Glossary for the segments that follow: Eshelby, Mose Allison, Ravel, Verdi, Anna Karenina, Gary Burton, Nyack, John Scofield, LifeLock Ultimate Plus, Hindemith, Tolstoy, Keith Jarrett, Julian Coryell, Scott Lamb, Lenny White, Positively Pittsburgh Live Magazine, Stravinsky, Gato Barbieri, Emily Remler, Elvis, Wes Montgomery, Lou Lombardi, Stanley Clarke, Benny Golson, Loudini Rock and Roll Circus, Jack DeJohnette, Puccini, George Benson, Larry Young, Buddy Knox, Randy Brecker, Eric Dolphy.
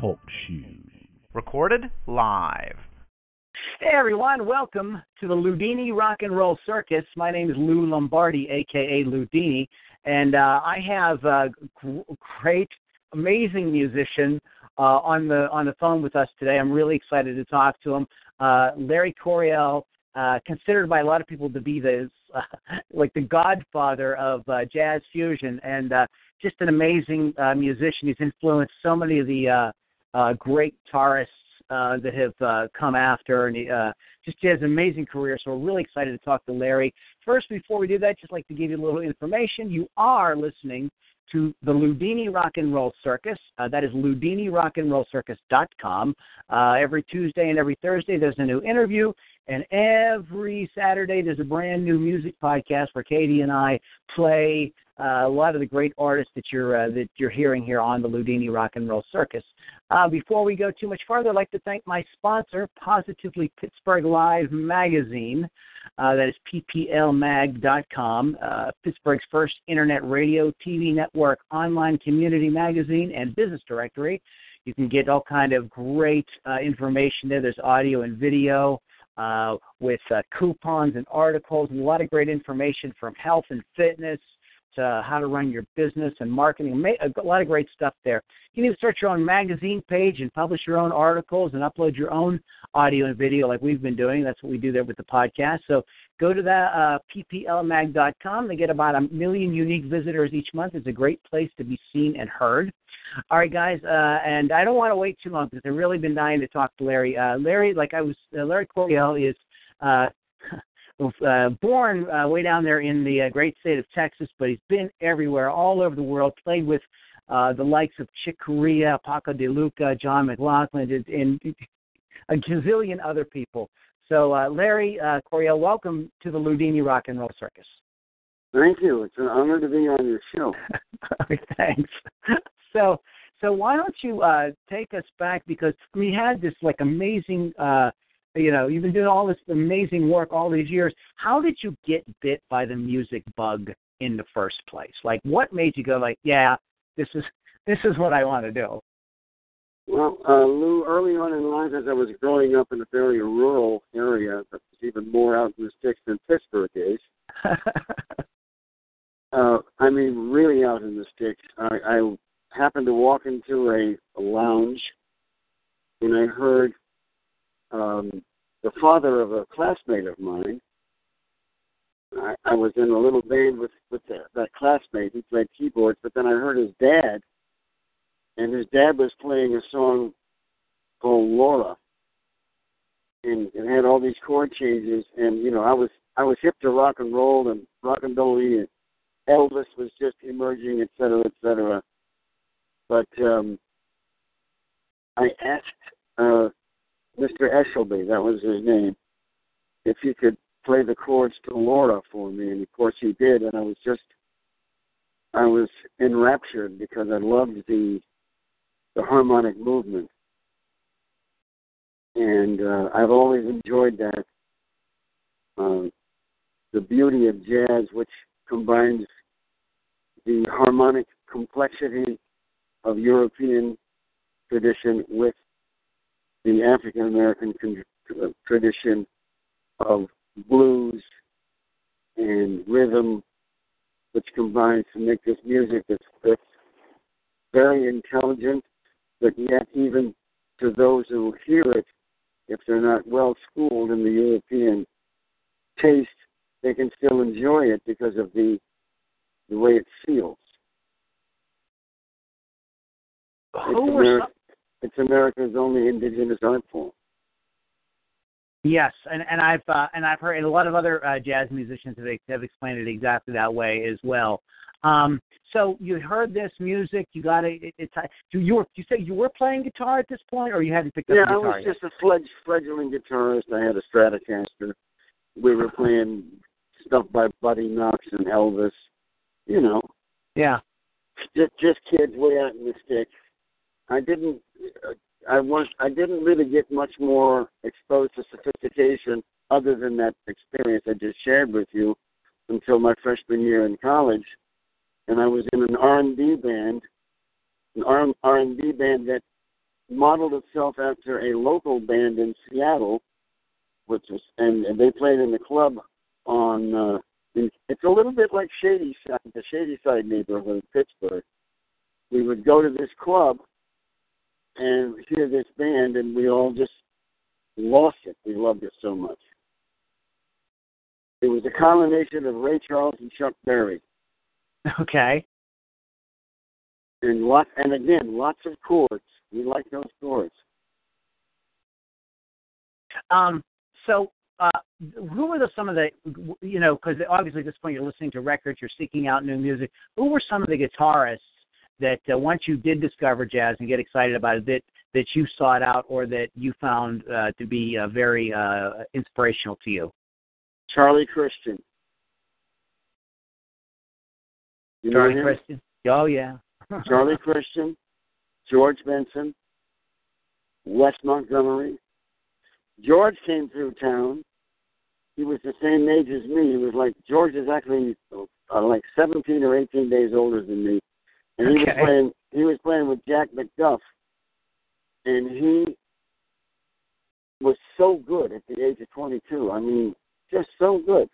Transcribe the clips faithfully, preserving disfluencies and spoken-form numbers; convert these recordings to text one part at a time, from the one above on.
Talk shoes. Recorded live. Hey everyone, welcome to the Loudini Rock and Roll Circus. My name is Lou Lombardi, a k a. Loudini, and uh, I have a great, amazing musician uh, on the on the phone with us today. I'm really excited to talk to him. Uh, Larry Coryell, uh, considered by a lot of people to be the, uh, like the godfather of uh, jazz fusion, and uh, just an amazing uh, musician. He's influenced so many of the uh, uh, great guitarists Uh, that have uh, come after, and he uh, just has an amazing career, so we're really excited to talk to Larry. First, before we do that, just like to give you a little information. You are listening to the Loudini Rock and Roll Circus. Uh, that is Loudini Rock and Roll Circus dot com. Uh, every Tuesday and every Thursday, there's a new interview, and every Saturday, there's a brand-new music podcast where Katie and I play Uh, a lot of the great artists that you're uh, that you're hearing here on the Loudini Rock and Roll Circus. Uh, before we go too much farther, I'd like to thank my sponsor, Positively Pittsburgh Live Magazine. Uh, that is P P L mag dot com, uh, Pittsburgh's first internet radio, T V network, online community magazine, and business directory. You can get all kind of great uh, information there. There's audio and video uh, with uh, coupons and articles, and a lot of great information from health and fitness, Uh, how to run your business and marketing. A lot of great stuff there. You can even start your own magazine page and publish your own articles and upload your own audio and video like we've been doing. That's what we do there with the podcast. So go to that uh, P P L mag dot com. They get about a million unique visitors each month. It's a great place to be seen and heard. All right, guys, uh, and I don't want to wait too long because I've really been dying to talk to Larry. Uh, Larry, like I was, uh, Larry Coryell is uh, Uh, born uh, way down there in the uh, great state of Texas, but he's been everywhere, all over the world, played with uh, the likes of Chick Corea, Paco de Lucía, John McLaughlin, and, and a gazillion other people. So, uh, Larry uh, Coryell, welcome to the Loudini Rock and Roll Circus. Thank you. It's an honor to be on your show. Thanks. So, so why don't you uh, take us back, because we had this, like, amazing uh You know, you've been doing all this amazing work all these years. How did you get bit by the music bug in the first place? Like, what made you go, like, yeah, this is this is what I want to do? Well, uh, Lou, early on in life, as I was growing up in a very rural area, but even more out in the sticks than Pittsburgh is. uh, I mean, really out in the sticks. I, I happened to walk into a, a lounge, and I heard Um, the father of a classmate of mine. I, I was in a little band with, with the, that classmate who played keyboards, but then I heard his dad, and his dad was playing a song called Laura, and it had all these chord changes, and, you know, I was I was hip to rock and roll and rockabilly, and Elvis was just emerging, et cetera, et cetera. But um, I asked Uh, Mister Eshelby, that was his name, if he could play the chords to Laura for me. And, of course, he did. And I was just, I was enraptured because I loved the the harmonic movement. And uh, I've always enjoyed that, uh, the beauty of jazz, which combines the harmonic complexity of European tradition with the African-American tradition of blues and rhythm, which combines to make this music that's, that's very intelligent, but yet even to those who hear it, if they're not well-schooled in the European taste, they can still enjoy it because of the the way it feels. It's It's America's only indigenous art form. Yes, and, and I've uh, and I've heard, and a lot of other uh, jazz musicians have, have explained it exactly that way as well. Um, so you heard this music. You got it, it, it, you, you were you say you were playing guitar at this point, or you hadn't picked up yeah, guitar? Yeah, I was yet? just a fledg- fledgling guitarist. I had a Stratocaster. We were playing stuff by Buddy Knox and Elvis. You know. Yeah. Just, just kids way out in the sticks. I didn't. I was. I didn't really get much more exposed to sophistication other than that experience I just shared with you until my freshman year in college, and I was in an R and B band, an R and B band that modeled itself after a local band in Seattle, which was, and, and they played in the club on. Uh, in, it's a little bit like Shady Side, the Shady Side neighborhood of Pittsburgh. We would go to this club and hear this band, and we all just lost it. We loved it so much. It was a combination of Ray Charles and Chuck Berry. Okay. And lots, and again, lots of chords. We like those chords. Um. So, uh, who were the, some of the, you know, because obviously at this point you're listening to records, you're seeking out new music. Who were some of the guitarists that uh, once you did discover jazz and get excited about it, that, that you sought out or that you found uh, to be uh, very uh, inspirational to you? Charlie Christian. You Charlie Christian? Oh, yeah. Charlie Christian, George Benson, Wes Montgomery. George came through town. He was the same age as me. He was like, George is actually uh, like seventeen or eighteen days older than me. And he okay. was playing he was playing with Jack McDuff, and he was so good at the age of twenty-two. I mean, just so good.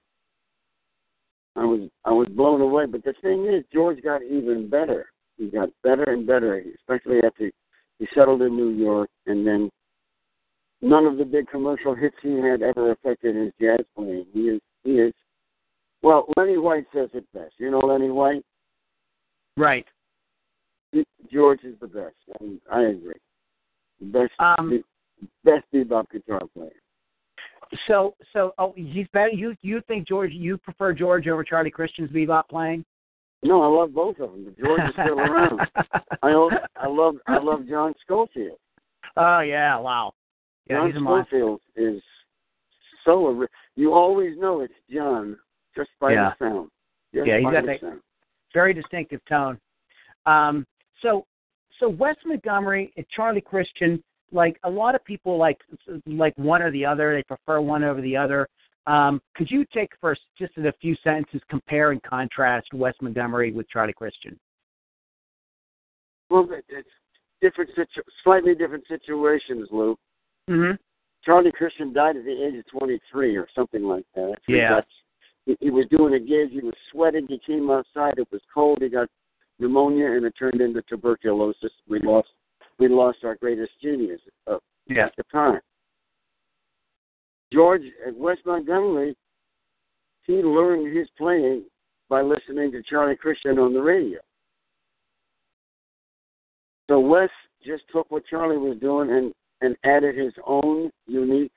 I was I was blown away. But the thing is, George got even better. He got better and better, especially after he settled in New York, and then none of the big commercial hits he had ever affected his jazz playing. He is he is well, Lenny White says it best. You know Lenny White? Right. George is the best. I, mean, I agree. Best, um, best bebop guitar player. So, so oh, he's better. You you think George? You prefer George over Charlie Christian's bebop playing? No, I love both of them. But George is still around. I love, I love I love John Scofield. Oh yeah! Wow. Yeah, John he's a Scofield monster. Is so. You always know it's John just by yeah. the sound. Just yeah, he's got that sound. Very distinctive tone. Um, so, so Wes Montgomery and Charlie Christian, like a lot of people, like like one or the other. They prefer one over the other. Um, could you take first, just in a few sentences, compare and contrast Wes Montgomery with Charlie Christian? Well, it's different, situ- slightly different situations, Lou. Mm-hmm. Charlie Christian died at the age of twenty-three or something like that. Yeah. That's, he was doing a gig. He was sweating. He came outside. It was cold. He got pneumonia, and it turned into tuberculosis. We lost, we lost our greatest genius uh, yeah. at the time. George at West Montgomery, he learned his playing by listening to Charlie Christian on the radio. So Wes just took what Charlie was doing and, and added his own unique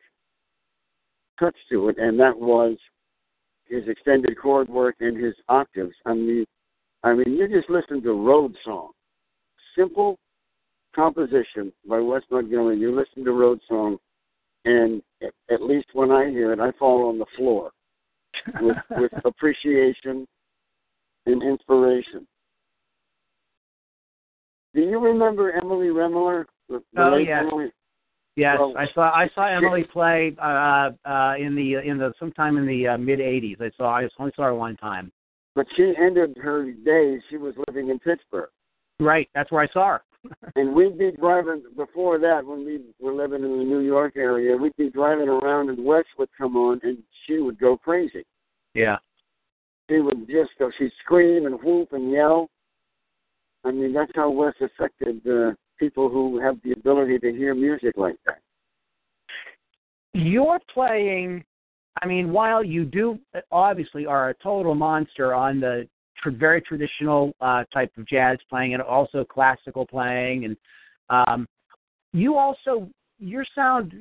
touch to it, and that was his extended chord work and his octaves. I mean, I mean, you just listen to Road Song, simple composition by Wes Montgomery. You listen to Road Song, and at least when I hear it, I fall on the floor with, with appreciation and inspiration. Do you remember Emily Remler? The, the oh yes, Emily? yes. Well, I saw I saw Emily play uh, uh, in the in the sometime in the uh, mid eighties. I saw I only saw her one time. But she ended her days. She was living in Pittsburgh. Right, that's where I saw her. And we'd be driving, before that, when we were living in the New York area, we'd be driving around and Wes would come on and she would go crazy. Yeah. She would just go, she'd scream and whoop and yell. I mean, that's how Wes affected uh, people who have the ability to hear music like that. You're playing... I mean, while you do obviously are a total monster on the tr- very traditional uh, type of jazz playing and also classical playing, and um, you also your sound,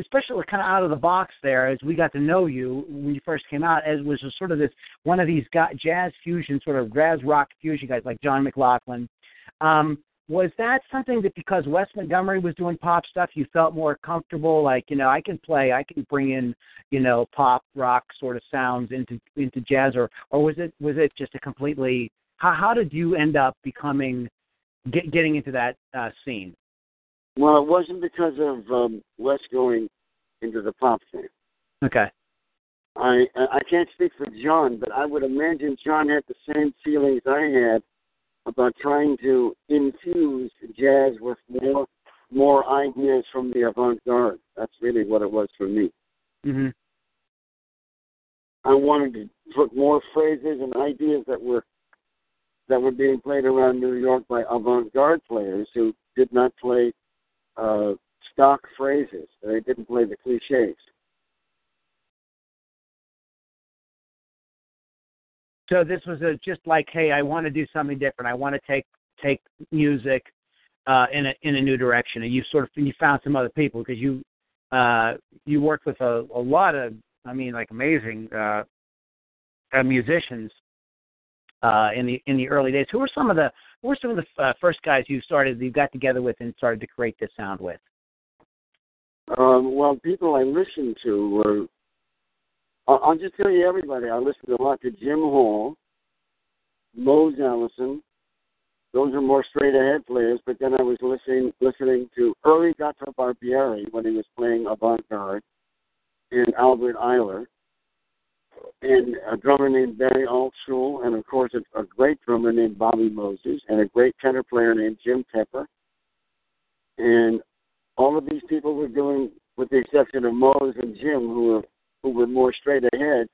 especially kind of out of the box there, as we got to know you when you first came out, as was sort of this one of these jazz fusion, sort of jazz rock fusion guys like John McLaughlin. Um, was that something that because Wes Montgomery was doing pop stuff, you felt more comfortable, like, you know, I can play, I can bring in, you know, pop rock sort of sounds into into jazz, or or was it was it just a completely how how did you end up becoming get, getting into that uh, scene? Well, it wasn't because of um, Wes going into the pop thing. Okay. I I can't speak for John, but I would imagine John had the same feelings I had about trying to infuse jazz with more more ideas from the avant-garde. That's really what it was for me. Mm-hmm. I wanted to put more phrases and ideas that were that were being played around New York by avant-garde players who did not play Uh, stock phrases. They didn't play the cliches. So this was a, just like, hey, I want to do something different. I want to take take music uh, in a in a new direction. And you sort of you found some other people because you uh, you worked with a, a lot of, I mean, like amazing uh, musicians uh, in the in the early days. Who were some of the Who were some of the uh, first guys you started, you got together with and started to create this sound with? Um, well, people I listened to were, I'll, I'll just tell you everybody. I listened a lot to Jim Hall, Mose Allison. Those are more straight-ahead players, but then I was listening listening to early Gato Barbieri when he was playing avant-garde, and Albert Eiler, and a drummer named Barry Altschul, and, of course, a, a great drummer named Bobby Moses, and a great tenor player named Jim Tepper. And all of these people were doing, with the exception of Mose and Jim, who were, who were more straight ahead,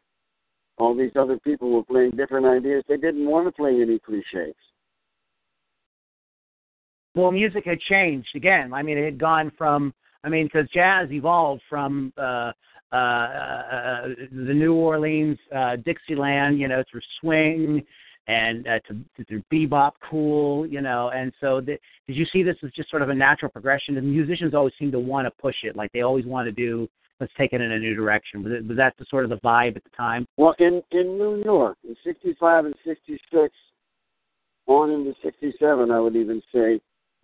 all these other people were playing different ideas. They didn't want to play any cliches. Well, music had changed again. I mean, it had gone from, I mean, because jazz evolved from Uh, Uh, uh, the New Orleans, uh, Dixieland, you know, through swing and uh, to, through bebop, cool, you know. And so the, did you see this as just sort of a natural progression? The musicians always seem to want to push it. Like they always want to do, let's take it in a new direction. Was, it, was that the sort of the vibe at the time? Well, in, in New York, in sixty-five and sixty-six, on into sixty-seven, I would even say,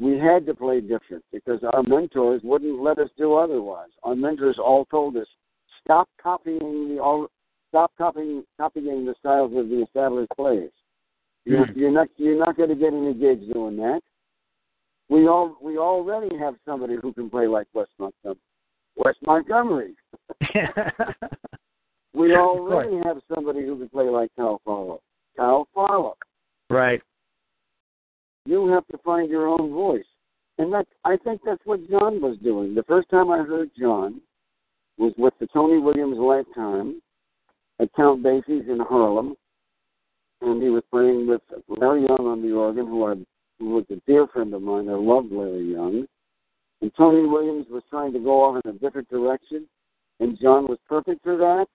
we had to play different because our mentors wouldn't let us do otherwise. Our mentors all told us, Stop copying the all. Stop copying copying the styles of the established players. You're, mm. you're not you're not going to get any gigs doing that. We all we already have somebody who can play like Wes Montgomery. Wes Montgomery. we already have somebody who can play like Cal Farlow. Cal Farlow. Right. You have to find your own voice, and that I think that's what John was doing. The first time I heard John was with the Tony Williams Lifetime at Count Basie's in Harlem, and he was playing with Larry Young on the organ, who, I, who was a dear friend of mine. I loved Larry Young. And Tony Williams was trying to go off in a different direction, and John was perfect for that.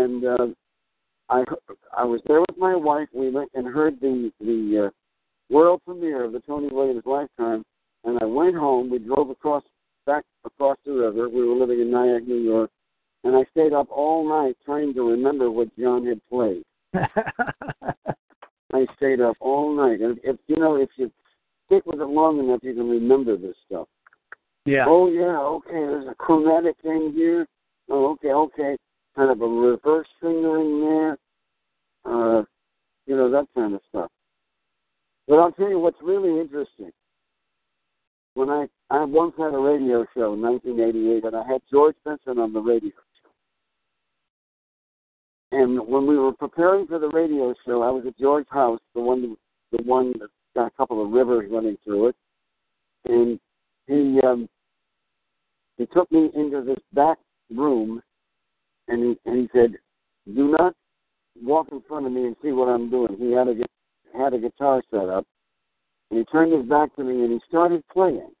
And uh, I I was there with my wife. We went and heard the, the uh, world premiere of the Tony Williams Lifetime, and I went home. We drove across back across the river. We were living in Nyack, New York, and I stayed up all night trying to remember what John had played. I stayed up all night. And if you know, if you stick with it long enough, you can remember this stuff. Yeah. Oh, yeah, okay, there's a chromatic thing here. Oh, okay, okay. Kind of a reverse fingering there. Uh, you know, that kind of stuff. But I'll tell you what's really interesting. When I, I once had a radio show in nineteen eighty-eight, and I had George Benson on the radio show. And when we were preparing for the radio show, I was at George's house, the one the one that's got a couple of rivers running through it. And he um, he took me into this back room, and he, and he said, "Do not walk in front of me and see what I'm doing." He had a had a guitar set up. And he turned his back to me, and he started playing.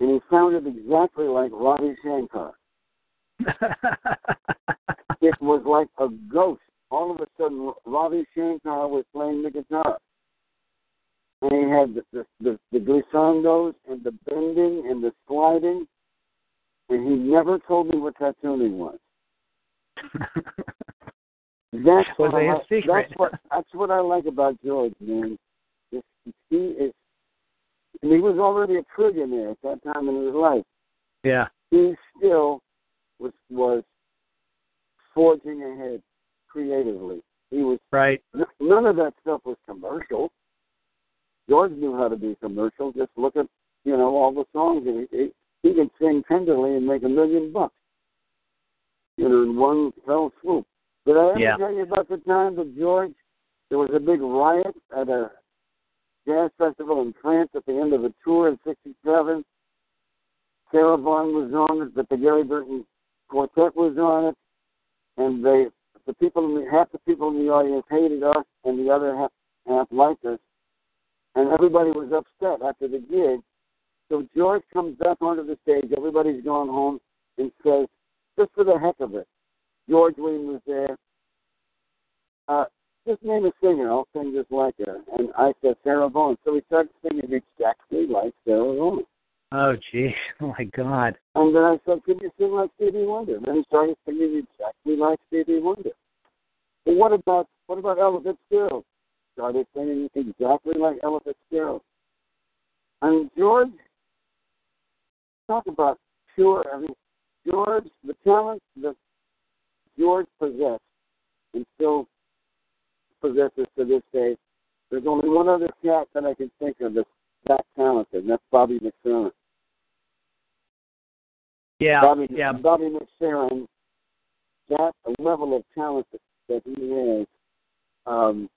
And he sounded exactly like Ravi Shankar. It was like a ghost. All of a sudden, Ravi Shankar was playing the guitar. And he had the, the, the, the glissandos and the bending and the sliding and he never told me what tattooing was. That's what well, I like, that's what that's what I like about George, man. Just, he is, and he was already a trillionaire at that time in his life. Yeah, he still was was forging ahead creatively. He was right. N- none of that stuff was commercial. George knew how to be commercial. Just look at you know all the songs. And he, he he could sing tenderly and make a million bucks. You know, in one fell swoop. Did I ever yeah. tell you about the time that George, there was a big riot at a jazz festival in France at the end of a tour in sixty-seven? Sarah Vaughan was on it, but the Gary Burton Quartet was on it, and they, the people, in the, half the people in the audience hated us, and the other half, half liked us, and everybody was upset after the gig. So George comes up onto the stage, everybody's gone home, and says, just for the heck of it, George Wayne was there. Uh, just name a singer. I'll sing just like her. And I said, Sarah Vaughan. So we started singing exactly like Sarah Vaughan. Oh, gee. Oh, my God. And then I said, can you sing like Stevie Wonder? And then we started singing exactly like Stevie Wonder. Well, what about what about Ella Fitzgerald? Started singing exactly like Ella Fitzgerald. I mean, George, talk about pure, I mean, George, the talent, the George possessed and still possesses to this day. There's only one other cat that I can think of that's that talented, and that's Bobby McFerrin. Yeah, Bobby, yeah. Bobby McFerrin, that level of talent that, that he has um,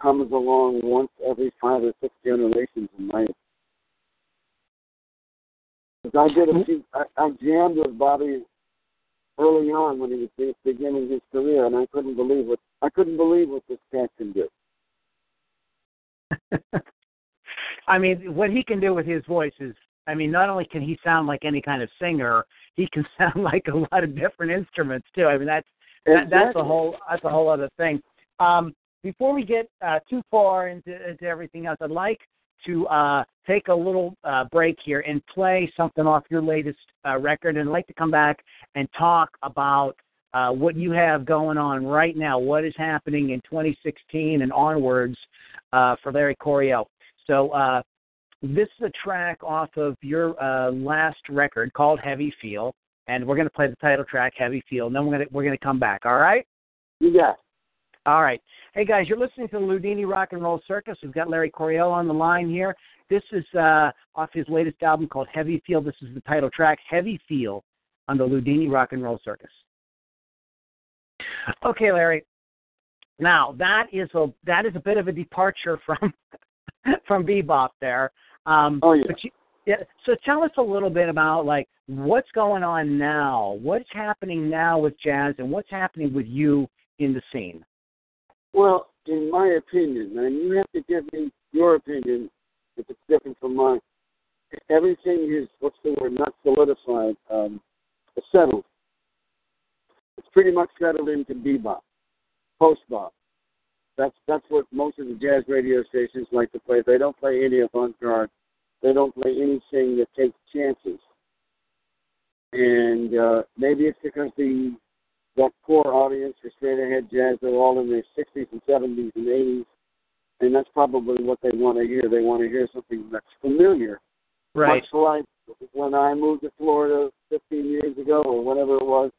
comes along once every five or six generations in my life. Because I did a few, I, I jammed with Bobby early on when he was beginning his career, and I couldn't believe what I couldn't believe what this cat can do. I mean, what he can do with his voice is, I mean, not only can he sound like any kind of singer, he can sound like a lot of different instruments too. I mean, that's that, exactly. that's a whole that's a whole other thing. Um, before we get uh, too far into, into everything else, I'd like to uh, take a little uh, break here and play something off your latest uh, record, and I'd like to come back and talk about uh, what you have going on right now, what is happening in twenty sixteen and onwards uh, for Larry Coryell. So uh, this is a track off of your uh, last record called Heavy Feel, and we're going to play the title track, Heavy Feel, and then we're going to, we're going to come back, all right? You got it. All right. Hey, guys, you're listening to the Loudini Rock and Roll Circus. We've got Larry Coryell on the line here. This is uh, off his latest album called Heavy Feel. This is the title track, Heavy Feel, on the Loudini Rock and Roll Circus. Okay, Larry. Now, that is a that is a bit of a departure from from bebop there. Um, oh, yeah. But you, yeah. So tell us a little bit about, like, what's going on now? What's happening now with jazz, and what's happening with you in the scene? Well, in my opinion, and you have to give me your opinion if it's different from mine, everything is, what's the word, not solidified, um, settled. It's pretty much settled into bebop, post-bop. That's that's what most of the jazz radio stations like to play. They don't play any avant-garde. They don't play anything that takes chances. And uh, maybe it's because the that poor audience for straight-ahead jazz, they're all in their sixties and seventies and eighties, and that's probably what they want to hear. They want to hear something that's familiar. Right. Much like when I moved to Florida fifteen years ago or whatever it was,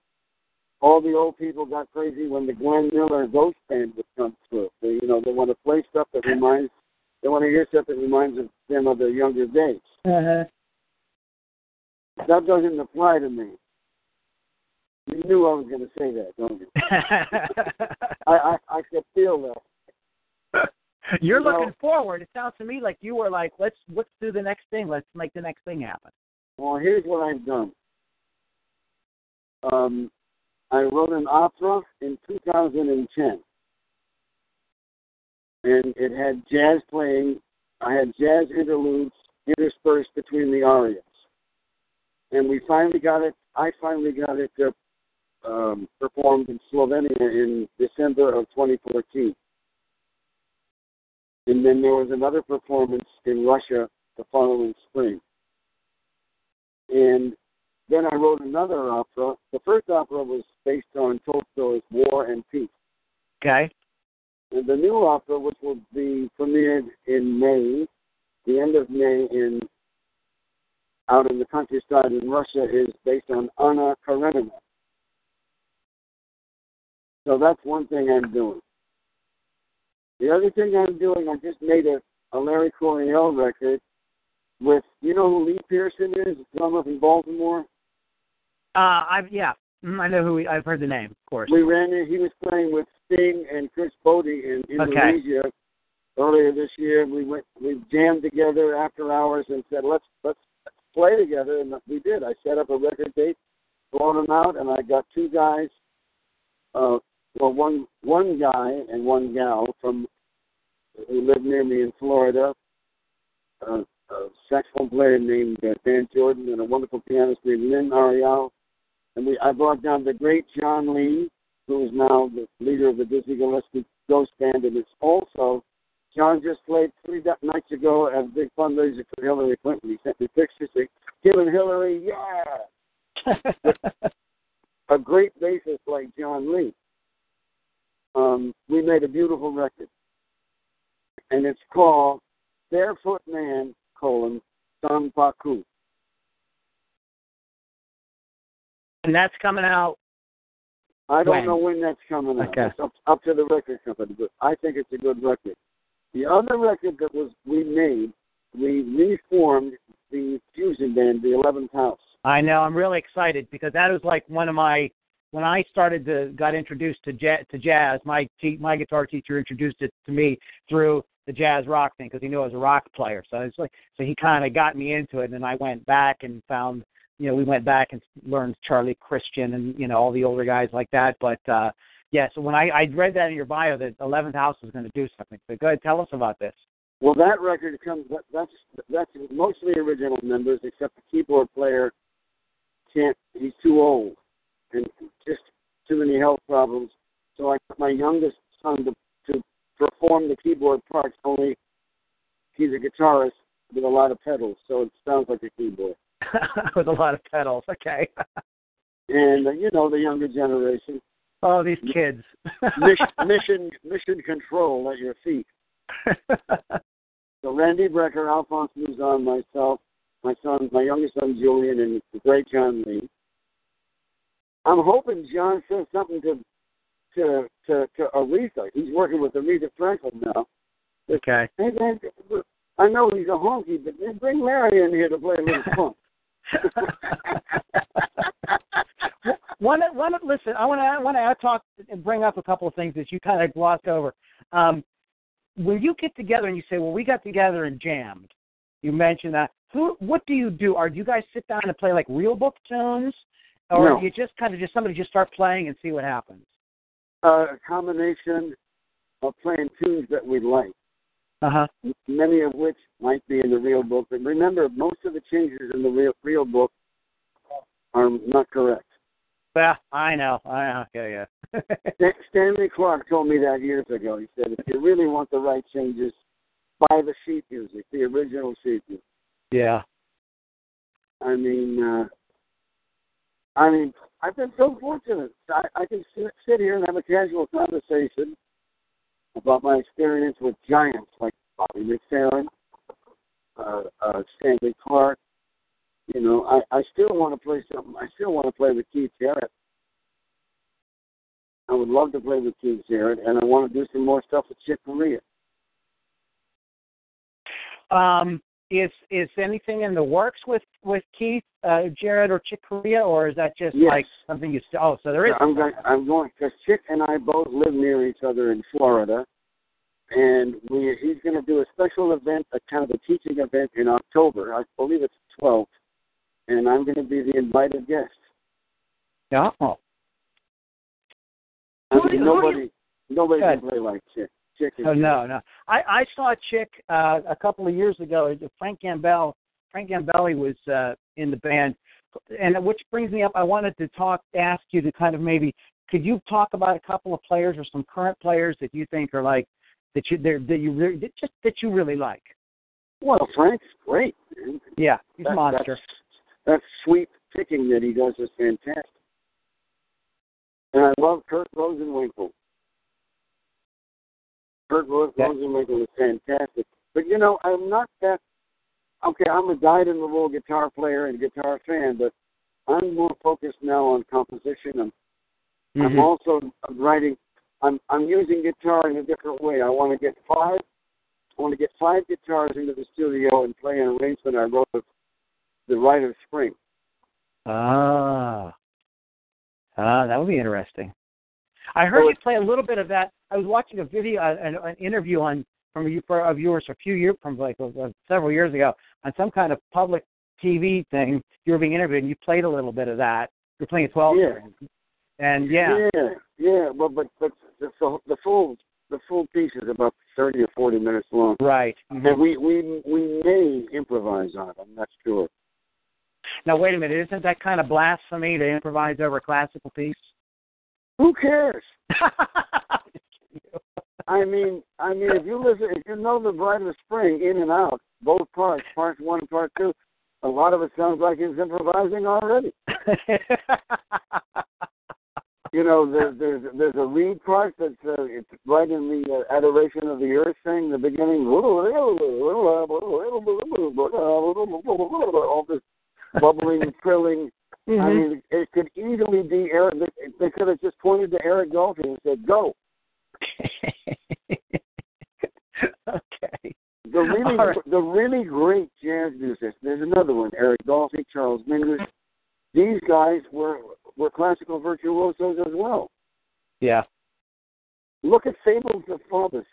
all the old people got crazy when the Glenn Miller Ghost Band would come through. They, you know, they want to play stuff that reminds, they want to hear stuff that reminds them of their younger days. Uh-huh. That doesn't apply to me. You knew I was going to say that, don't you? I, I I could feel that. You're you looking know, forward. It sounds to me like you were like, let's let's do the next thing. Let's make the next thing happen. Well, here's what I've done. Um, I wrote an opera in two thousand ten, and it had jazz playing. I had jazz interludes interspersed between the arias, and we finally got it. I finally got it to. Um, performed in Slovenia in December of twenty fourteen. And then there was another performance in Russia the following spring. And Then I wrote another opera. The first opera was based on Tolstoy's War and Peace. Okay. And the new opera, which will be premiered in May, the end of May in out in the countryside in Russia, is based on Anna Karenina. So that's one thing I'm doing. The other thing I'm doing, I just made a, a Larry Coryell record with, you know who Lee Pearson is, the drummer from Baltimore? Uh, I've, yeah, I know who, he, I've heard the name, of course. We ran in, he was playing with Sting and Chris Bode in Indonesia okay. earlier this year. We went, we jammed together after hours and said, let's, let's play together, and we did. I set up a record date, brought them out, and I got two guys, uh, well, one one guy and one gal from who lived near me in Florida, uh, a saxophone player named uh, Dan Jordan and a wonderful pianist named Lynn Ariel. And we I brought down the great John Lee, who is now the leader of the Dizzy Gillespie Ghost Band. And it's also, John just played three nights ago at a big fundraiser for Hillary Clinton. He sent me pictures saying, "Killing Hillary, yeah!" A great bassist like John Lee. Um, we made a beautiful record, and it's called Barefoot Man, colon, Sanpaku. And that's coming out I don't when? know when that's coming out. Okay. It's up, up to the record company, but I think it's a good record. The other record that was we made, we reformed the fusion band, the eleventh House. I know. I'm really excited because that was like one of my when I started to got introduced to jazz, to jazz, my my guitar teacher introduced it to me through the jazz rock thing because he knew I was a rock player. So it's like so he kind of got me into it, and then I went back and found you know we went back and learned Charlie Christian and you know all the older guys like that. But uh, yeah, so when I, I read that in your bio that eleventh House was going to do something, so go ahead, tell us about this. Well, that record comes that, that's that's mostly original members, except the keyboard player can't. He's too old. And just too many health problems. So I put my youngest son to, to perform the keyboard parts, only he's a guitarist with a lot of pedals, so it sounds like a keyboard. With a lot of pedals, okay. And, uh, you know, the younger generation. Oh, these kids. mission, mission mission control at your feet. So Randy Brecker, Alphonse Luzon, myself, my son, my youngest son, Julian, and the great John Lee. I'm hoping John says something to to to, to Arisa. He's working with Arisa Franklin now. Okay. Hey, man, I know he's a honky, but bring Larry in here to play a little punk. one, one, listen, I want to want to talk and bring up a couple of things that you kind of glossed over. Um, when you get together and you say, "Well, we got together and jammed," you mentioned that. Who? What do you do? Are do you guys sit down and play like real book tunes? Or no. You just kind of just somebody just start playing and see what happens? Uh, a combination of playing tunes that we like, uh-huh. many of which might be in the real book. But remember, most of the changes in the real, real book are not correct. Well, I know. I know. Yeah, yeah. Stanley Clarke told me that years ago. He said, if you really want the right changes, buy the sheet music, the original sheet music. Yeah. I mean... Uh, I mean, I've been so fortunate. I, I can sit, sit here and have a casual conversation about my experience with giants like Bobby McFerrin, uh, uh, Stanley Clarke. You know, I, I still want to play something. I still want to play with Keith Jarrett. I would love to play with Keith Jarrett, and I want to do some more stuff with Chick Corea. Um. Is is anything in the works with with Keith, uh, Jarrett, or Chick Corea, or is that just yes. like something you? St- oh, so there is. I'm going. I'm going because Chick and I both live near each other in Florida, and we he's going to do a special event, a kind of a teaching event in October. I believe it's the twelfth, and I'm going to be the invited guest. No. Oh. I mean, you, nobody nobody can play like Chick. Oh, no, no. I, I saw a Chick uh, a couple of years ago. Frank Gambell, Frank Gambelli was uh, in the band, and which brings me up. I wanted to talk, ask you to kind of maybe, could you talk about a couple of players or some current players that you think are like that you that you really that just that you really like? Well, Frank's great, man. Yeah, he's that, a monster. That's, that's sweet, picking that he does is fantastic. And I love Kurt Rosenwinkel. Kurt Rosenwinkel is fantastic. But, you know, I'm not that, okay, I'm a dyed-in-the-wool guitar player and guitar fan, but I'm more focused now on composition. I'm, mm-hmm. I'm also writing, I'm I'm using guitar in a different way. I want to get five, I want to get five guitars into the studio and play an arrangement I wrote of The Rite of Spring. Ah. Ah, that would be interesting. I heard so you play a little bit of that. I was watching a video, an, an interview on from you for of yours a few years from like uh, several years ago on some kind of public T V thing. You were being interviewed, and you played a little bit of that. You're playing a twelve string, and yeah, yeah, yeah. Well, but but the, the full the full piece is about thirty or forty minutes long, right? Mm-hmm. And we, we we may improvise on it. I'm not sure. Now wait a minute, isn't that kind of blasphemy to improvise over a classical piece? Who cares? I mean, I mean, if you listen, if you know The Rite of Spring in and out, both parts, part one and part two, a lot of it sounds like it's improvising already. You know, there's there's, there's a lead part that's uh, it's right in the uh, Adoration of the Earth thing, the beginning, all this bubbling, trilling. Mm-hmm. I mean, it could easily be Eric. They could have just pointed to Eric Dolphy and said, "Go." Okay. The really, right. the really great jazz musicians. There's another one: Eric Dolphy, Charles Mingus. These guys were were classical virtuosos as well. Yeah. Look at Fables of Faubus.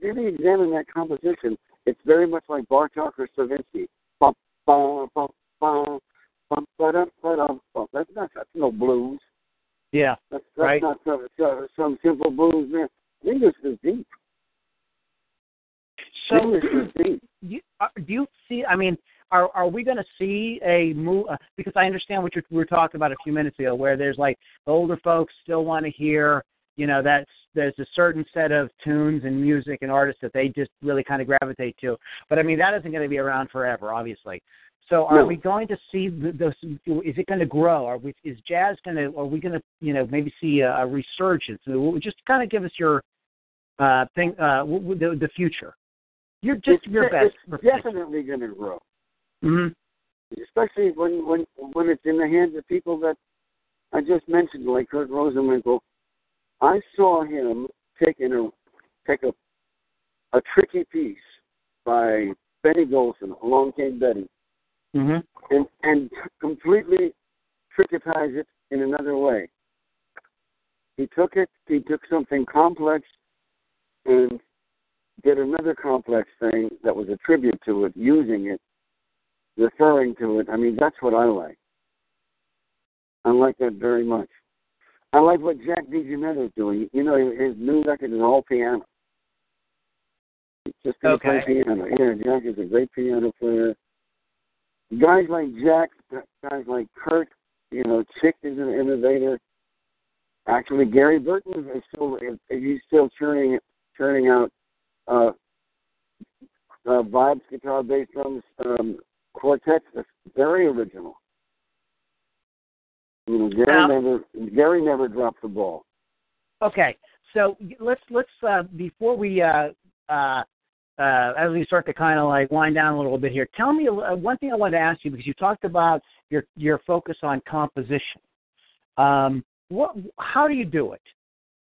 Really examine that composition. It's very much like Bartok or Stravinsky. Bum, bum, bum, bum. That's not that's no blues. Yeah, that's, that's right. Not some, some, some simple blues, man. English is deep. So English is deep. You, do you see? I mean, are are we going to see a move? Uh, because I understand what you we were talking about a few minutes ago, where there's like the older folks still want to hear. You know, that's there's a certain set of tunes and music and artists that they just really kind of gravitate to. But I mean, that isn't going to be around forever, obviously. So are no. we going to see those? Is it going to grow? Are we? Is jazz going to? Are we going to? You know, maybe see a, a resurgence. Just kind of give us your uh, thing. Uh, the, the future. You're just it's, your best. It's definitely going to grow. Mm-hmm. Especially when, when when it's in the hands of people that I just mentioned, like Kurt Rosenwinkel. I saw him take in a take a a tricky piece by Benny Golson, Along Came Betty. Mm-hmm. And and completely tricketize it in another way. He took it, he took something complex and did another complex thing that was a tribute to it, using it, referring to it. I mean, that's what I like. I like that very much. I like what Jack DeJohnette is doing. You know, his new record is all piano. He's just going to okay. play piano. Yeah, Jack is a great piano player. Guys like Jack, guys like Kurt, you know, Chick is an innovator. Actually, Gary Burton is still he's still churning churning out uh, uh, vibes, guitar, bass, drums, um, quartets. That's very original. You know, Gary now, never Gary never dropped the ball. Okay, so let's let's uh, before we. Uh, uh, Uh, as we start to kind of like wind down a little bit here, tell me uh, one thing I wanted to ask you, because you talked about your your focus on composition. Um, what? How do you do it?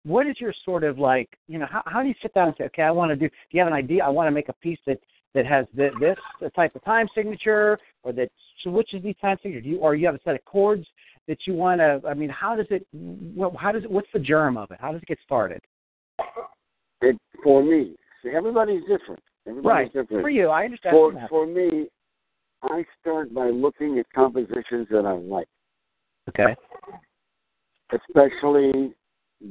What is your sort of like, you know, how, how do you sit down and say, okay, I want to do, do you have an idea? I want to make a piece that, that has the, this type of time signature, or that switches these time signatures, do you, or you have a set of chords that you want to, I mean, how does it, how does it, what's the germ of it? How does it get started? It, for me. Everybody's different. Everybody's right. different. For you, I understand. For, that. for me, I start by looking at compositions that I like. Okay. Especially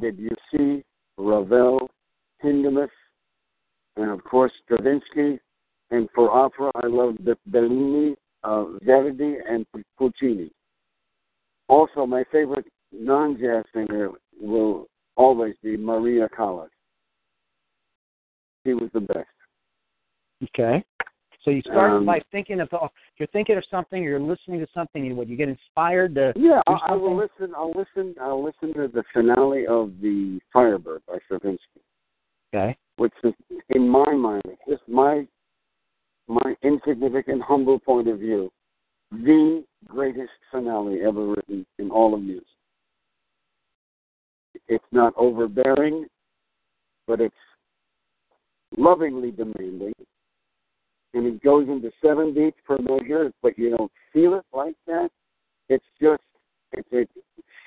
Debussy, Ravel, Hindemith, and of course Stravinsky. And for opera, I love Bellini, uh, Verdi, and Puccini. Also, my favorite non-jazz singer will always be Maria Callas. He was the best. Okay. So you start um, life thinking of you're thinking of something, or you're listening to something, and what you get inspired to. Yeah, I, I will listen. I'll listen. I'll listen to the finale of the Firebird by Stravinsky. Okay. Which is in my mind, it's just my my insignificant, humble point of view, the greatest finale ever written in all of music. It's not overbearing, but it's lovingly demanding. And it goes into seven beats per measure, but you don't feel it like that. It's just, it's a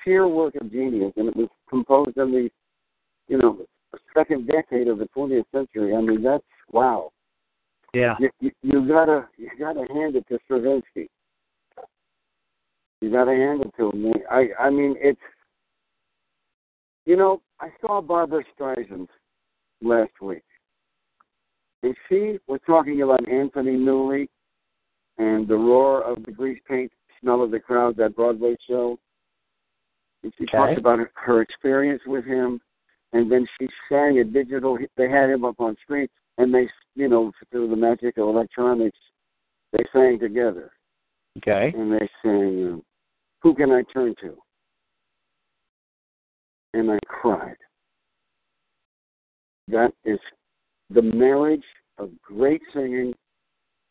sheer work of genius, and it was composed in the, you know, second decade of the twentieth century. I mean, that's, wow. Yeah. You, you, you gotta, you gotta hand it to Stravinsky. You gotta hand it to him. I, I mean, it's, you know, I saw Barbara Streisand last week. And she was talking about Anthony Newley and the roar of the grease paint, smell of the crowd, that Broadway show. And she okay. talked about her, her experience with him. And then she sang a digital hit. They had him up on screen. And they, you know, through the magic of electronics, they sang together. Okay. And they sang, "Who Can I Turn To?" And I cried. That is the marriage of great singing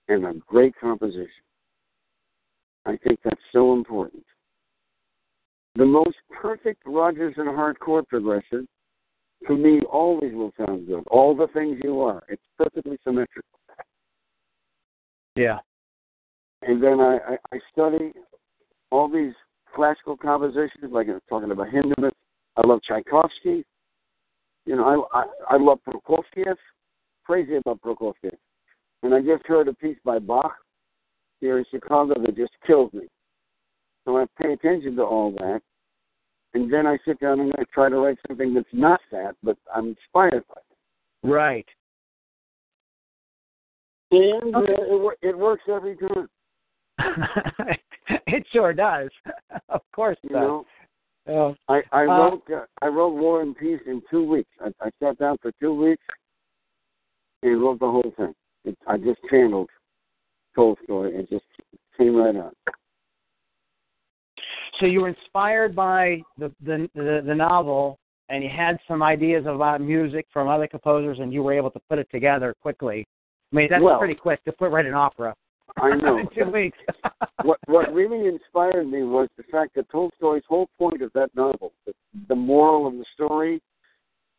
and a great composition. I think that's so important. The most perfect Rodgers and hard chord progression, to me, always will sound good. All the things you are. It's perfectly symmetrical. Yeah. And then I, I, I study all these classical compositions, like I'm talking about Hindemith. I love Tchaikovsky. You know, I, I, I love Prokofiev. Crazy about Prokofiev. And I just heard a piece by Bach here in Chicago that just killed me. So I pay attention to all that. And then I sit down and I try to write something that's not that, but I'm inspired by it. Right. And okay. uh, it, it works every time. It sure does. Of course it does. You know, oh. I, I, uh, wrote, uh, I wrote War and Peace in two weeks. I, I sat down for two weeks. And wrote the whole thing. It, I just channeled Tolstoy and just came right out. So you were inspired by the, the the the novel, and you had some ideas about music from other composers, and you were able to put it together quickly. I mean, that's well, pretty quick to put right an opera. I know. In two weeks. what what really inspired me was the fact that Tolstoy's whole point of that novel, the, the moral of the story,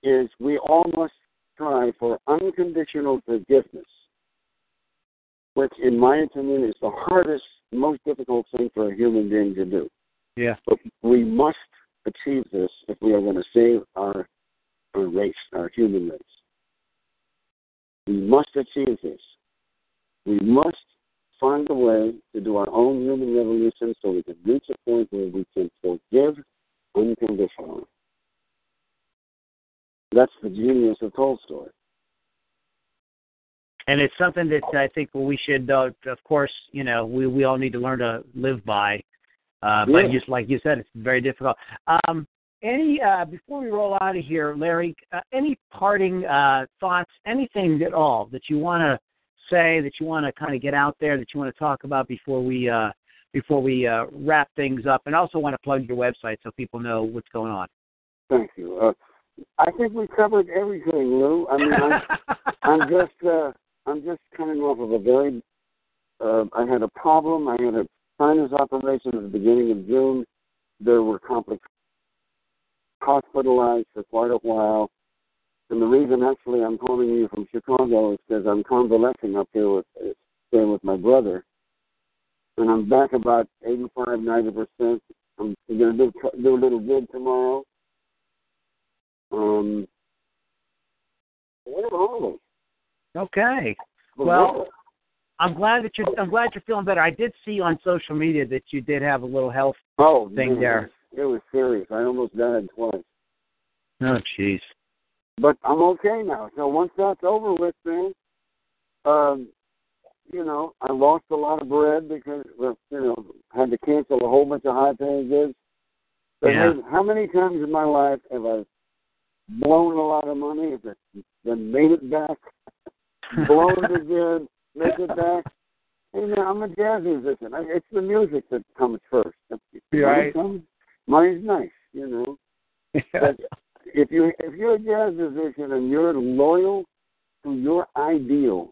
is we all must strive for unconditional forgiveness, which, in my opinion, is the hardest, most difficult thing for a human being to do. Yeah. But we must achieve this if we are going to save our, our race, our human race. We must achieve this. We must find a way to do our own human revolution so we can reach a point where we can forgive unconditionally. That's the genius of Tolstoy. And it's something that I think we should, uh, of course, you know, we, we all need to learn to live by. Uh, but yeah. just like you said, it's very difficult. Um, any uh, before we roll out of here, Larry, uh, any parting uh, thoughts, anything at all that you want to say, that you want to kind of get out there, that you want to talk about before we uh, before we uh, wrap things up? And also want to plug your website so people know what's going on. Thank you. Uh- I think we covered everything, Lou. I mean, I'm, I'm just, uh, I'm just coming off of a very. Uh, I had a problem. I had a sinus operation at the beginning of June. There were complications. Hospitalized for quite a while, and the reason actually I'm calling you from Chicago is because I'm convalescing up here with, uh, staying with my brother, and I'm back about eighty-five, ninety percent. I'm going to do, do a little gig tomorrow. Um, okay. Well, I'm glad that you're. I'm glad you're feeling better. I did see on social media that you did have a little health oh, thing man, there. It was serious. I almost died twice. Oh, jeez. But I'm okay now. So once that's over with, then, um, you know, I lost a lot of bread because, you know, had to cancel a whole bunch of high-paying gigs. But yeah. hey, how many times in my life have I blown a lot of money, then made it back, blown it again, make it back. Hey, man, I'm a jazz musician. I, it's the music that comes first. Right. Mine's nice, you know. Yeah. If you if you're a jazz musician and you're loyal to your ideal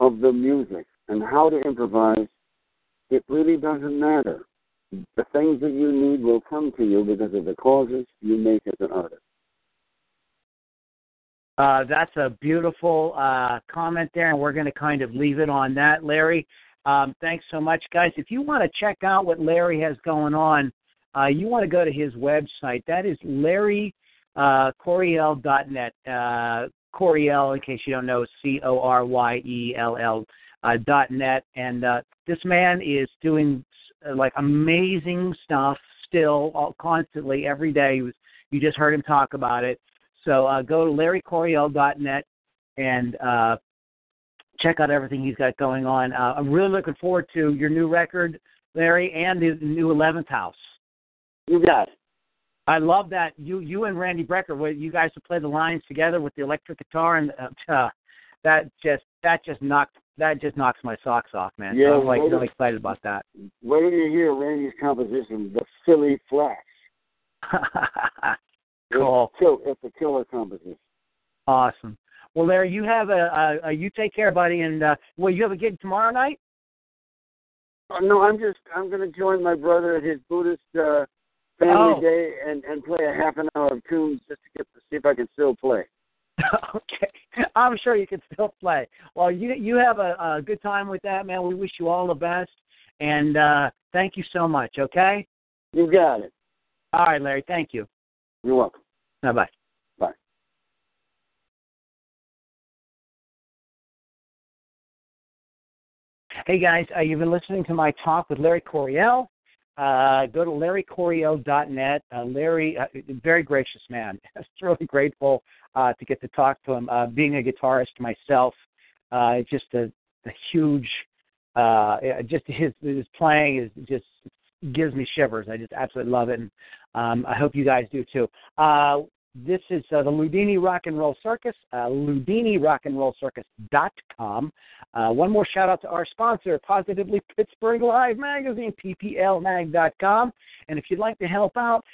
of the music and how to improvise, it really doesn't matter. The things that you need will come to you because of the causes you make as an artist. Uh, that's a beautiful uh, comment there, and we're going to kind of leave it on that, Larry. Um, thanks so much, guys. If you want to check out what Larry has going on, uh, you want to go to his website. That is Larry Coryell dot net. Uh, Coryell, in case you don't know, C O R Y E L L uh, dot net. And uh, this man is doing uh, like amazing stuff still, all, constantly, every day. He was, you just heard him talk about it. So uh, go to Larry Coryell dot net and uh, check out everything he's got going on. Uh, I'm really looking forward to your new record, Larry, and the new eleventh House. You got it. I love that. You you and Randy Brecker, you guys have played the lines together with the electric guitar, and uh, that just that just knocked that just knocks my socks off, man. Yeah, so I'm like really really excited about that. Wait till you hear Randy's composition, The Philly Flash. Cool. It's a, kill, it's a killer composition. Awesome. Well, Larry, you have a, a, a you take care, buddy, and uh, well, you have a gig tomorrow night. Oh, no, I'm just I'm going to join my brother at his Buddhist uh, family oh. day and, and play a half an hour of tunes just to get to see if I can still play. Okay, I'm sure you can still play. Well, you you have a, a good time with that, man. We wish you all the best, and uh, thank you so much. Okay. You got it. All right, Larry. Thank you. You're welcome. Bye-bye. Bye. Hey, guys, uh, you've been listening to my talk with Larry Coryell. Uh, go to Larry Coryell dot net. Uh, Larry, uh, very gracious man. I was really grateful uh, to get to talk to him. Uh, being a guitarist myself, uh, just a, a huge, uh, just his, his playing is just gives me shivers. I just absolutely love it, and um, I hope you guys do too. Uh, this is uh, the Loudini Rock and Roll Circus, uh, Loudini Rock and Roll Circus dot com. Uh, one more shout out to our sponsor, Positively Pittsburgh Live Magazine, P P L mag dot com. And if you'd like to help out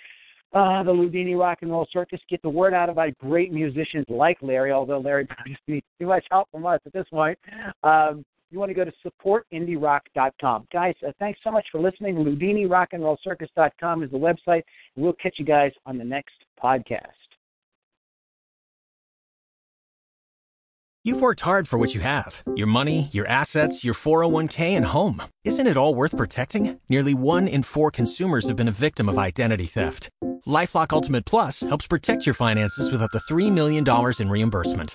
uh, the Loudini Rock and Roll Circus, get the word out about great musicians like Larry, although Larry doesn't need too much help from us at this point. Um, You want to go to support indie rock dot com. Guys, uh, thanks so much for listening. Loudini Rock and Roll Circus dot com is the website. We'll catch you guys on the next podcast. You've worked hard for what you have. Your money, your assets, your four oh one k, and home. Isn't it all worth protecting? Nearly one in four consumers have been a victim of identity theft. LifeLock Ultimate Plus helps protect your finances with up to three million dollars in reimbursement.